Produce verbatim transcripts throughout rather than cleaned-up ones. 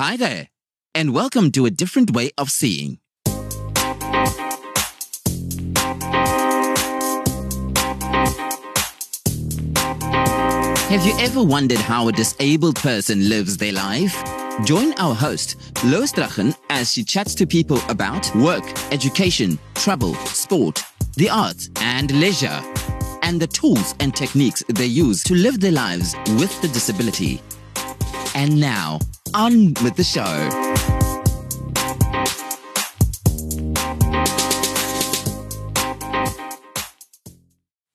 Hi there, and welcome to A Different Way of Seeing. Have you ever wondered how a disabled person lives their life? Join our host, Lois Strachan, as she chats to people about work, education, travel, sport, the arts, and leisure, and the tools and techniques they use to live their lives with the disability. And now, on with the show.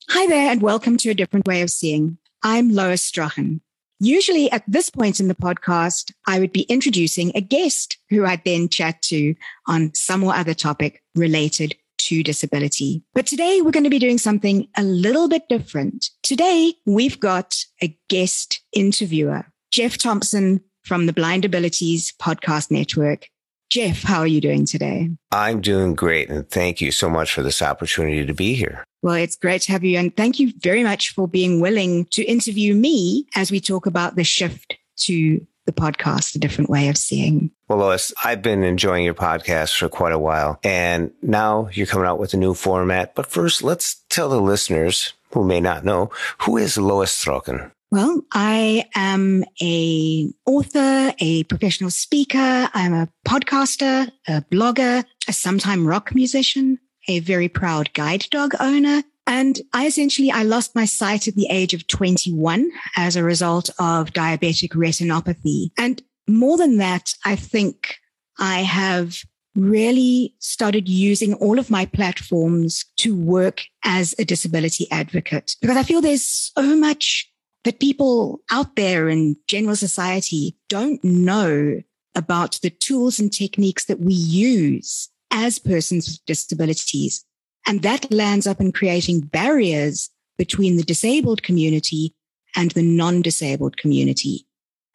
Hi there, and welcome to A Different Way of Seeing. I'm Lois Strachan. Usually at this point in the podcast, I would be introducing a guest who I'd then chat to on some or other topic related to disability. But today we're going to be doing something a little bit different. Today we've got a guest interviewer, Jeff Thompson, from the Blind Abilities Podcast Network. Jeff, how are you doing today? I'm doing great, and thank you so much for this opportunity to be here. Well, it's great to have you, and thank you very much for being willing to interview me as we talk about the shift to the podcast, A Different Way of Seeing. Well, Lois, I've been enjoying your podcast for quite a while, and now you're coming out with a new format. But first, let's tell the listeners who may not know, who is Lois Strachan? Well, I am an author, a professional speaker. I'm a podcaster, a blogger, a sometime rock musician, a very proud guide dog owner. And I essentially, I lost my sight at the age of twenty-one as a result of diabetic retinopathy. And more than that, I think I have really started using all of my platforms to work as a disability advocate, because I feel there's so much that people out there in general society don't know about the tools and techniques that we use as persons with disabilities. And that lands up in creating barriers between the disabled community and the non-disabled community.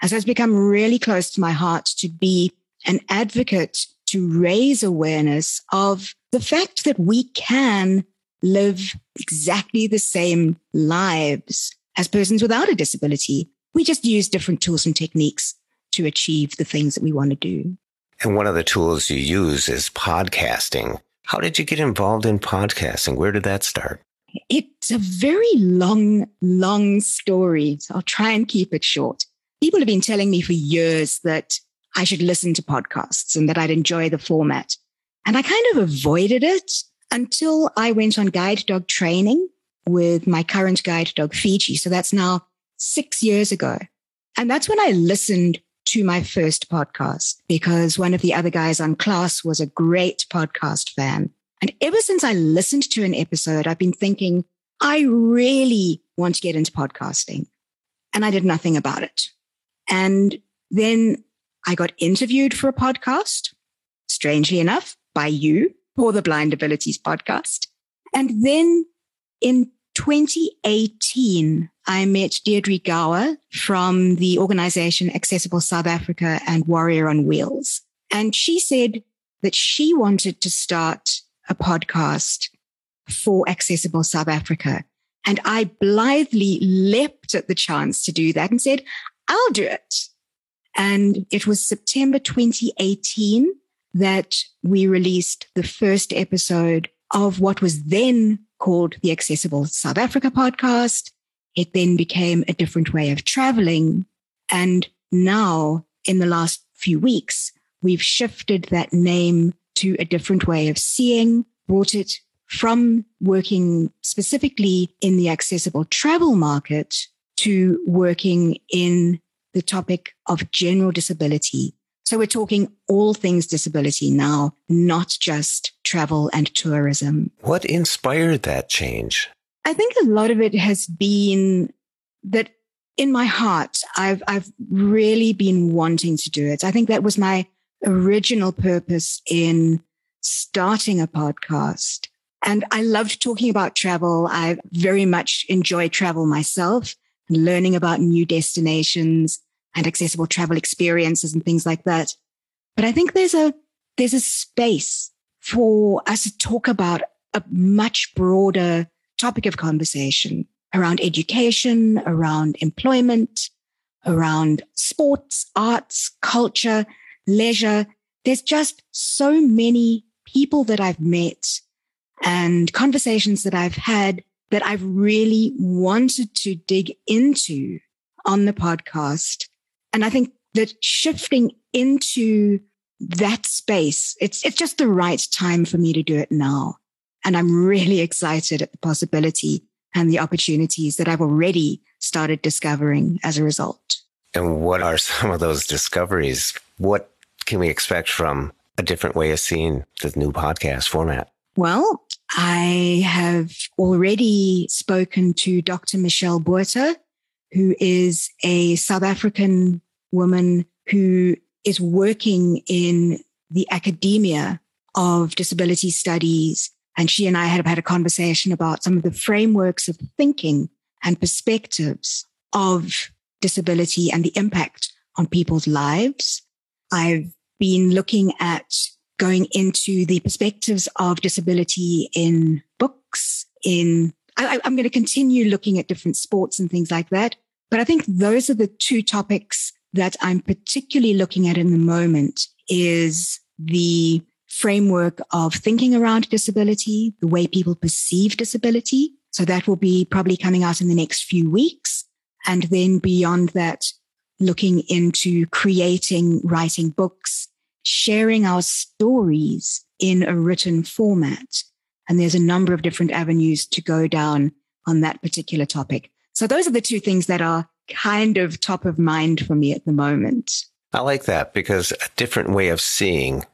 And so it's become really close to my heart to be an advocate to raise awareness of the fact that we can live exactly the same lives as persons without a disability. We just use different tools and techniques to achieve the things that we want to do. And one of the tools you use is podcasting. How did you get involved in podcasting? Where did that start? It's a very long, long story, so I'll try and keep it short. People have been telling me for years that I should listen to podcasts and that I'd enjoy the format. And I kind of avoided it until I went on guide dog training with my current guide dog, Fiji. So that's now six years ago. And that's when I listened to my first podcast, because one of the other guys on class was a great podcast fan. And ever since I listened to an episode, I've been thinking, I really want to get into podcasting. And I did nothing about it. And then I got interviewed for a podcast, strangely enough, by you, for the Blind Abilities Podcast. And then in twenty eighteen, I met Deirdre Gower from the organization Accessible South Africa and Warrior on Wheels. And she said that she wanted to start a podcast for Accessible South Africa. And I blithely leapt at the chance to do that and said, I'll do it. And it was September twenty eighteen that we released the first episode of what was then called the Accessible South Africa Podcast. It then became A Different Way of Traveling. And now, in the last few weeks, we've shifted that name to A Different Way of Seeing, brought it from working specifically in the accessible travel market to working in the topic of general disability. So we're talking all things disability now, not just travel and tourism. What inspired that change? I think a lot of it has been that in my heart, I've I've really been wanting to do it. I think that was my original purpose in starting a podcast. And I loved talking about travel. I very much enjoy travel myself and learning about new destinations and accessible travel experiences and things like that. But I think there's a there's a space for us to talk about a much broader topic of conversation around education, around employment, around sports, arts, culture, leisure. There's just so many people that I've met and conversations that I've had that I've really wanted to dig into on the podcast. And I think that shifting into that space, it's it's just the right time for me to do it now. And I'm really excited at the possibility and the opportunities that I've already started discovering as a result. And what are some of those discoveries? What can we expect from A Different Way of Seeing, the new podcast format? Well, I have already spoken to Doctor Michelle Boerter, who is a South African woman who is working in the academia of disability studies. And she and I have had a conversation about some of the frameworks of thinking and perspectives of disability and the impact on people's lives. I've been looking at going into the perspectives of disability in books, in I, I'm going to continue looking at different sports and things like that. But I think those are the two topics that I'm particularly looking at in the moment, is the framework of thinking around disability, the way people perceive disability. So that will be probably coming out in the next few weeks. And then beyond that, looking into creating, writing books, sharing our stories in a written format. And there's a number of different avenues to go down on that particular topic. So those are the two things that are kind of top of mind for me at the moment. I like that, because A Different Way of Seeing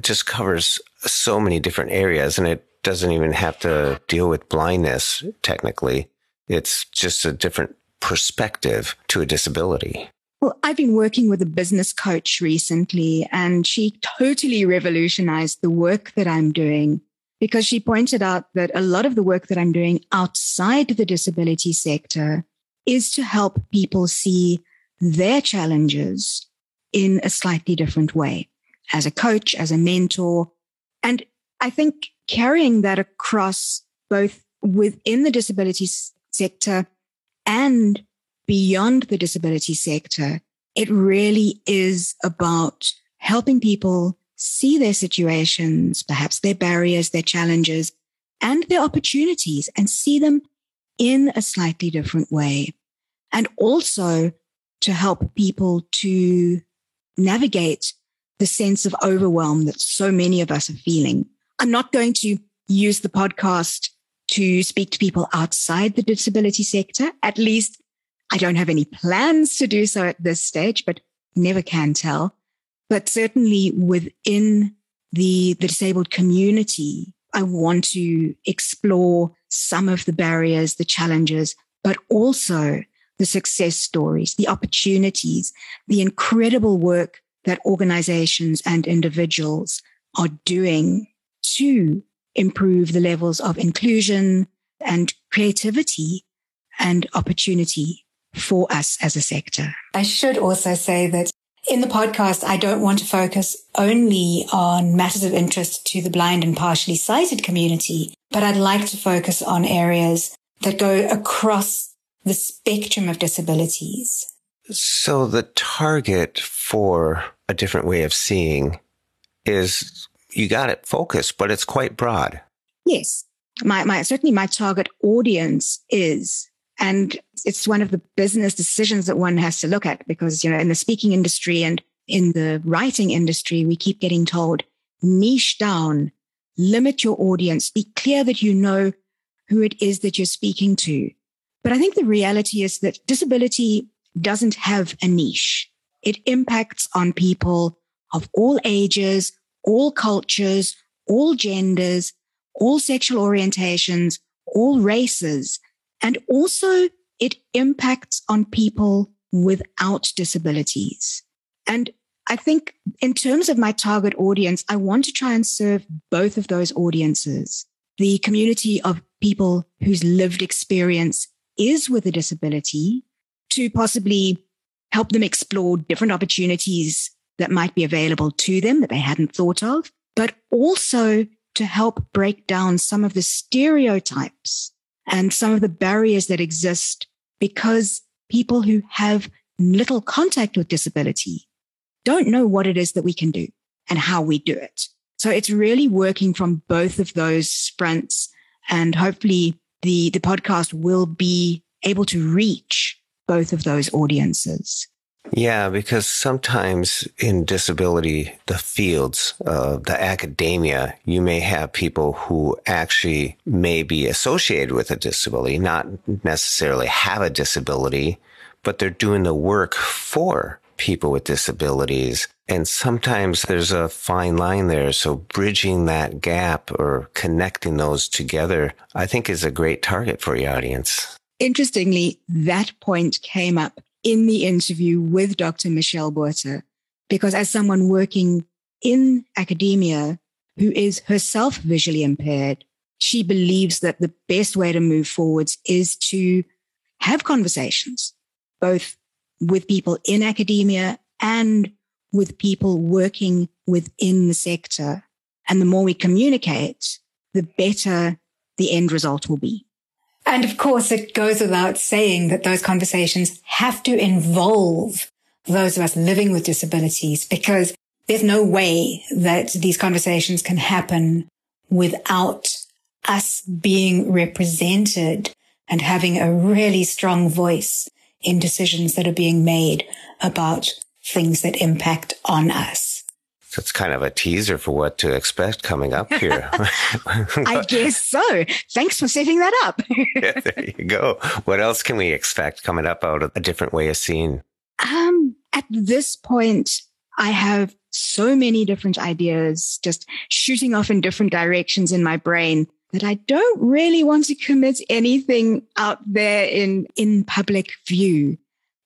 just covers so many different areas, and it doesn't even have to deal with blindness technically. It's just a different perspective to a disability. Well, I've been working with a business coach recently, and she totally revolutionized the work that I'm doing, because she pointed out that a lot of the work that I'm doing outside the disability sector is to help people see their challenges in a slightly different way, as a coach, as a mentor. And I think carrying that across both within the disability sector and beyond the disability sector, it really is about helping people see their situations, perhaps their barriers, their challenges, and their opportunities, and see them in a slightly different way. And also to help people to navigate the sense of overwhelm that so many of us are feeling. I'm not going to use the podcast to speak to people outside the disability sector. At least I don't have any plans to do so at this stage, but never can tell. But certainly within the, the disabled community, I want to explore some of the barriers, the challenges, but also the success stories, the opportunities, the incredible work that organizations and individuals are doing to improve the levels of inclusion and creativity and opportunity for us as a sector. I should also say that in the podcast, I don't want to focus only on matters of interest to the blind and partially sighted community, but I'd like to focus on areas that go across the spectrum of disabilities. So the target for A Different Way of Seeing is, you got it focused, but it's quite broad. Yes. My, my certainly my target audience is. And it's one of the business decisions that one has to look at, because, you know, in the speaking industry and in the writing industry, we keep getting told, niche down, limit your audience, be clear that you know who it is that you're speaking to. But I think the reality is that disability doesn't have a niche. It impacts on people of all ages, all cultures, all genders, all sexual orientations, all races. And also it impacts on people without disabilities. And I think in terms of my target audience, I want to try and serve both of those audiences. The community of people whose lived experience is with a disability, to possibly help them explore different opportunities that might be available to them that they hadn't thought of, but also to help break down some of the stereotypes and some of the barriers that exist, because people who have little contact with disability don't know what it is that we can do and how we do it. So it's really working from both of those fronts, and hopefully the, the podcast will be able to reach both of those audiences. Yeah, because sometimes in disability, the fields, uh, the academia, you may have people who actually may be associated with a disability, not necessarily have a disability, but they're doing the work for people with disabilities. And sometimes there's a fine line there. So bridging that gap or connecting those together, I think, is a great target for your audience. Interestingly, that point came up in the interview with Doctor Michelle Boerter, because as someone working in academia who is herself visually impaired, she believes that the best way to move forwards is to have conversations, both with people in academia and with people working within the sector. And the more we communicate, the better the end result will be. And of course, it goes without saying that those conversations have to involve those of us living with disabilities, because there's no way that these conversations can happen without us being represented and having a really strong voice in decisions that are being made about things that impact on us. So it's kind of a teaser for what to expect coming up here. I guess so. Thanks for setting that up. Yeah, there you go. What else can we expect coming up out of A Different Way of Seeing? Um, at this point, I have so many different ideas just shooting off in different directions in my brain that I don't really want to commit anything out there in, in public view.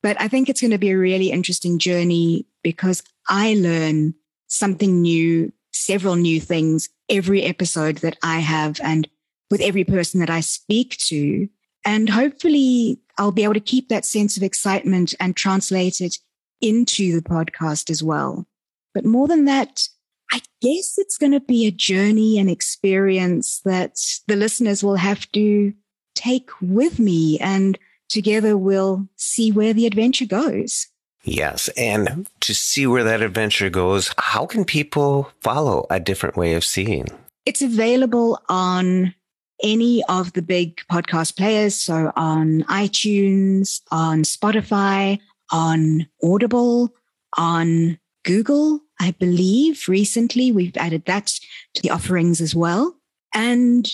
But I think it's going to be a really interesting journey, because I learn something new, several new things every episode that I have and with every person that I speak to. And hopefully I'll be able to keep that sense of excitement and translate it into the podcast as well. But more than that, I guess it's going to be a journey and experience that the listeners will have to take with me, and together we'll see where the adventure goes. Yes. And to see where that adventure goes, how can people follow A Different Way of Seeing? It's available on any of the big podcast players. So on iTunes, on Spotify, on Audible, on Google, I believe recently we've added that to the offerings as well. And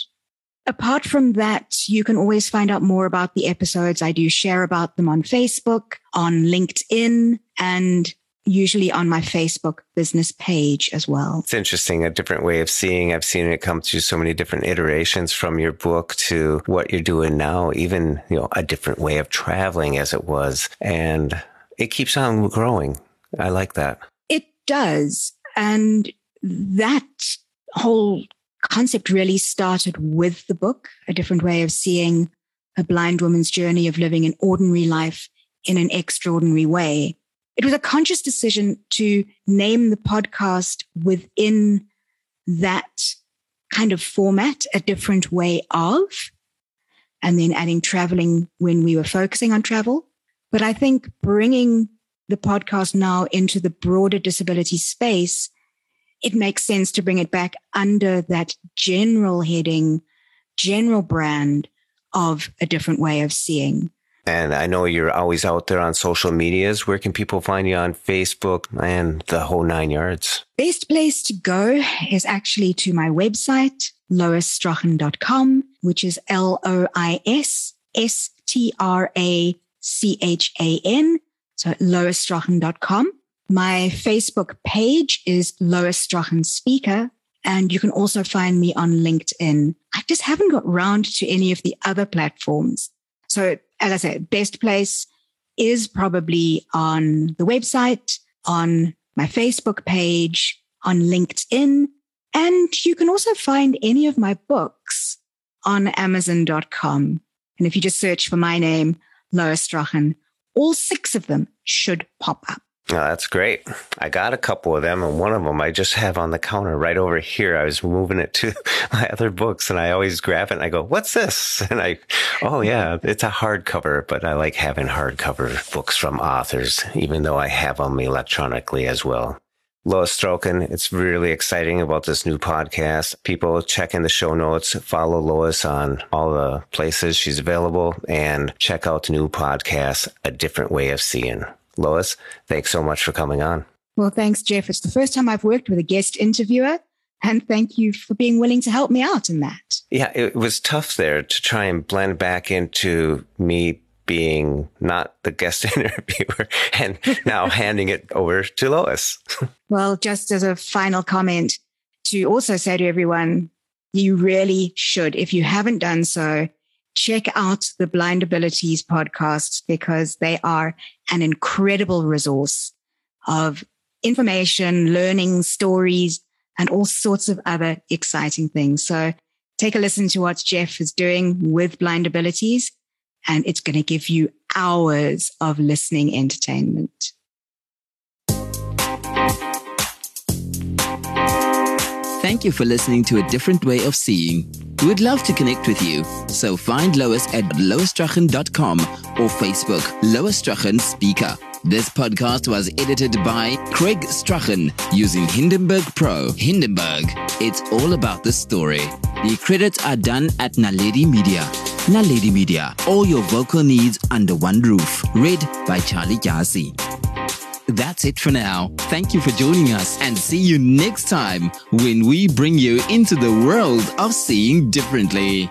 apart from that, you can always find out more about the episodes. I do share about them on Facebook, on LinkedIn, and usually on my Facebook business page as well. It's interesting, A Different Way of Seeing. I've seen it come through so many different iterations, from your book to what you're doing now, even, you know, a different way of traveling as it was. And it keeps on growing. I like that. It does. And that whole concept really started with the book, A Different Way of Seeing, a blind woman's journey of living an ordinary life in an extraordinary way. It was a conscious decision to name the podcast within that kind of format, A Different Way Of, and then adding traveling when we were focusing on travel. But I think bringing the podcast now into the broader disability space, it makes sense to bring it back under that general heading, general brand of A Different Way of Seeing. And I know you're always out there on social medias. Where can people find you on Facebook and the whole nine yards? Best place to go is actually to my website, lois strachan dot com, which is L O I S S T R A C H A N. So lois strachan dot com. My Facebook page is Lois Strachan Speaker, and you can also find me on LinkedIn. I just haven't got round to any of the other platforms. So as I said, best place is probably on the website, on my Facebook page, on LinkedIn, and you can also find any of my books on amazon dot com. And if you just search for my name, Lois Strachan, all six of them should pop up. Oh, that's great. I got a couple of them, and one of them I just have on the counter right over here. I was moving it to my other books, and I always grab it, and I go, what's this? And I, oh, yeah, it's a hardcover, but I like having hardcover books from authors, even though I have them electronically as well. Lois Strachan, it's really exciting about this new podcast. People, check in the show notes, follow Lois on all the places she's available, and check out the new podcast, A Different Way of Seeing. Lois, thanks so much for coming on. Well, thanks, Jeff. It's the first time I've worked with a guest interviewer, and thank you for being willing to help me out in that. Yeah, it was tough there to try and blend back into me being not the guest interviewer and now handing it over to Lois. Well, just as a final comment, to also say to everyone, you really should, if you haven't done so, check out the Blind Abilities podcast, because they are an incredible resource of information, learning, stories, and all sorts of other exciting things. So take a listen to what Jeff is doing with Blind Abilities, and it's going to give you hours of listening entertainment. Thank you for listening to A Different Way of Seeing. We would love to connect with you, so find Lois at lois strachan dot com or Facebook, Lois Strachan Speaker. This podcast was edited by Craig Strachan using Hindenburg Pro. Hindenburg, it's all about the story. The credits are done at Naledi Media. Naledi Media, all your vocal needs under one roof. Read by Charlie Dyasi. That's it for now. Thank you for joining us, and see you next time when we bring you into the world of seeing differently.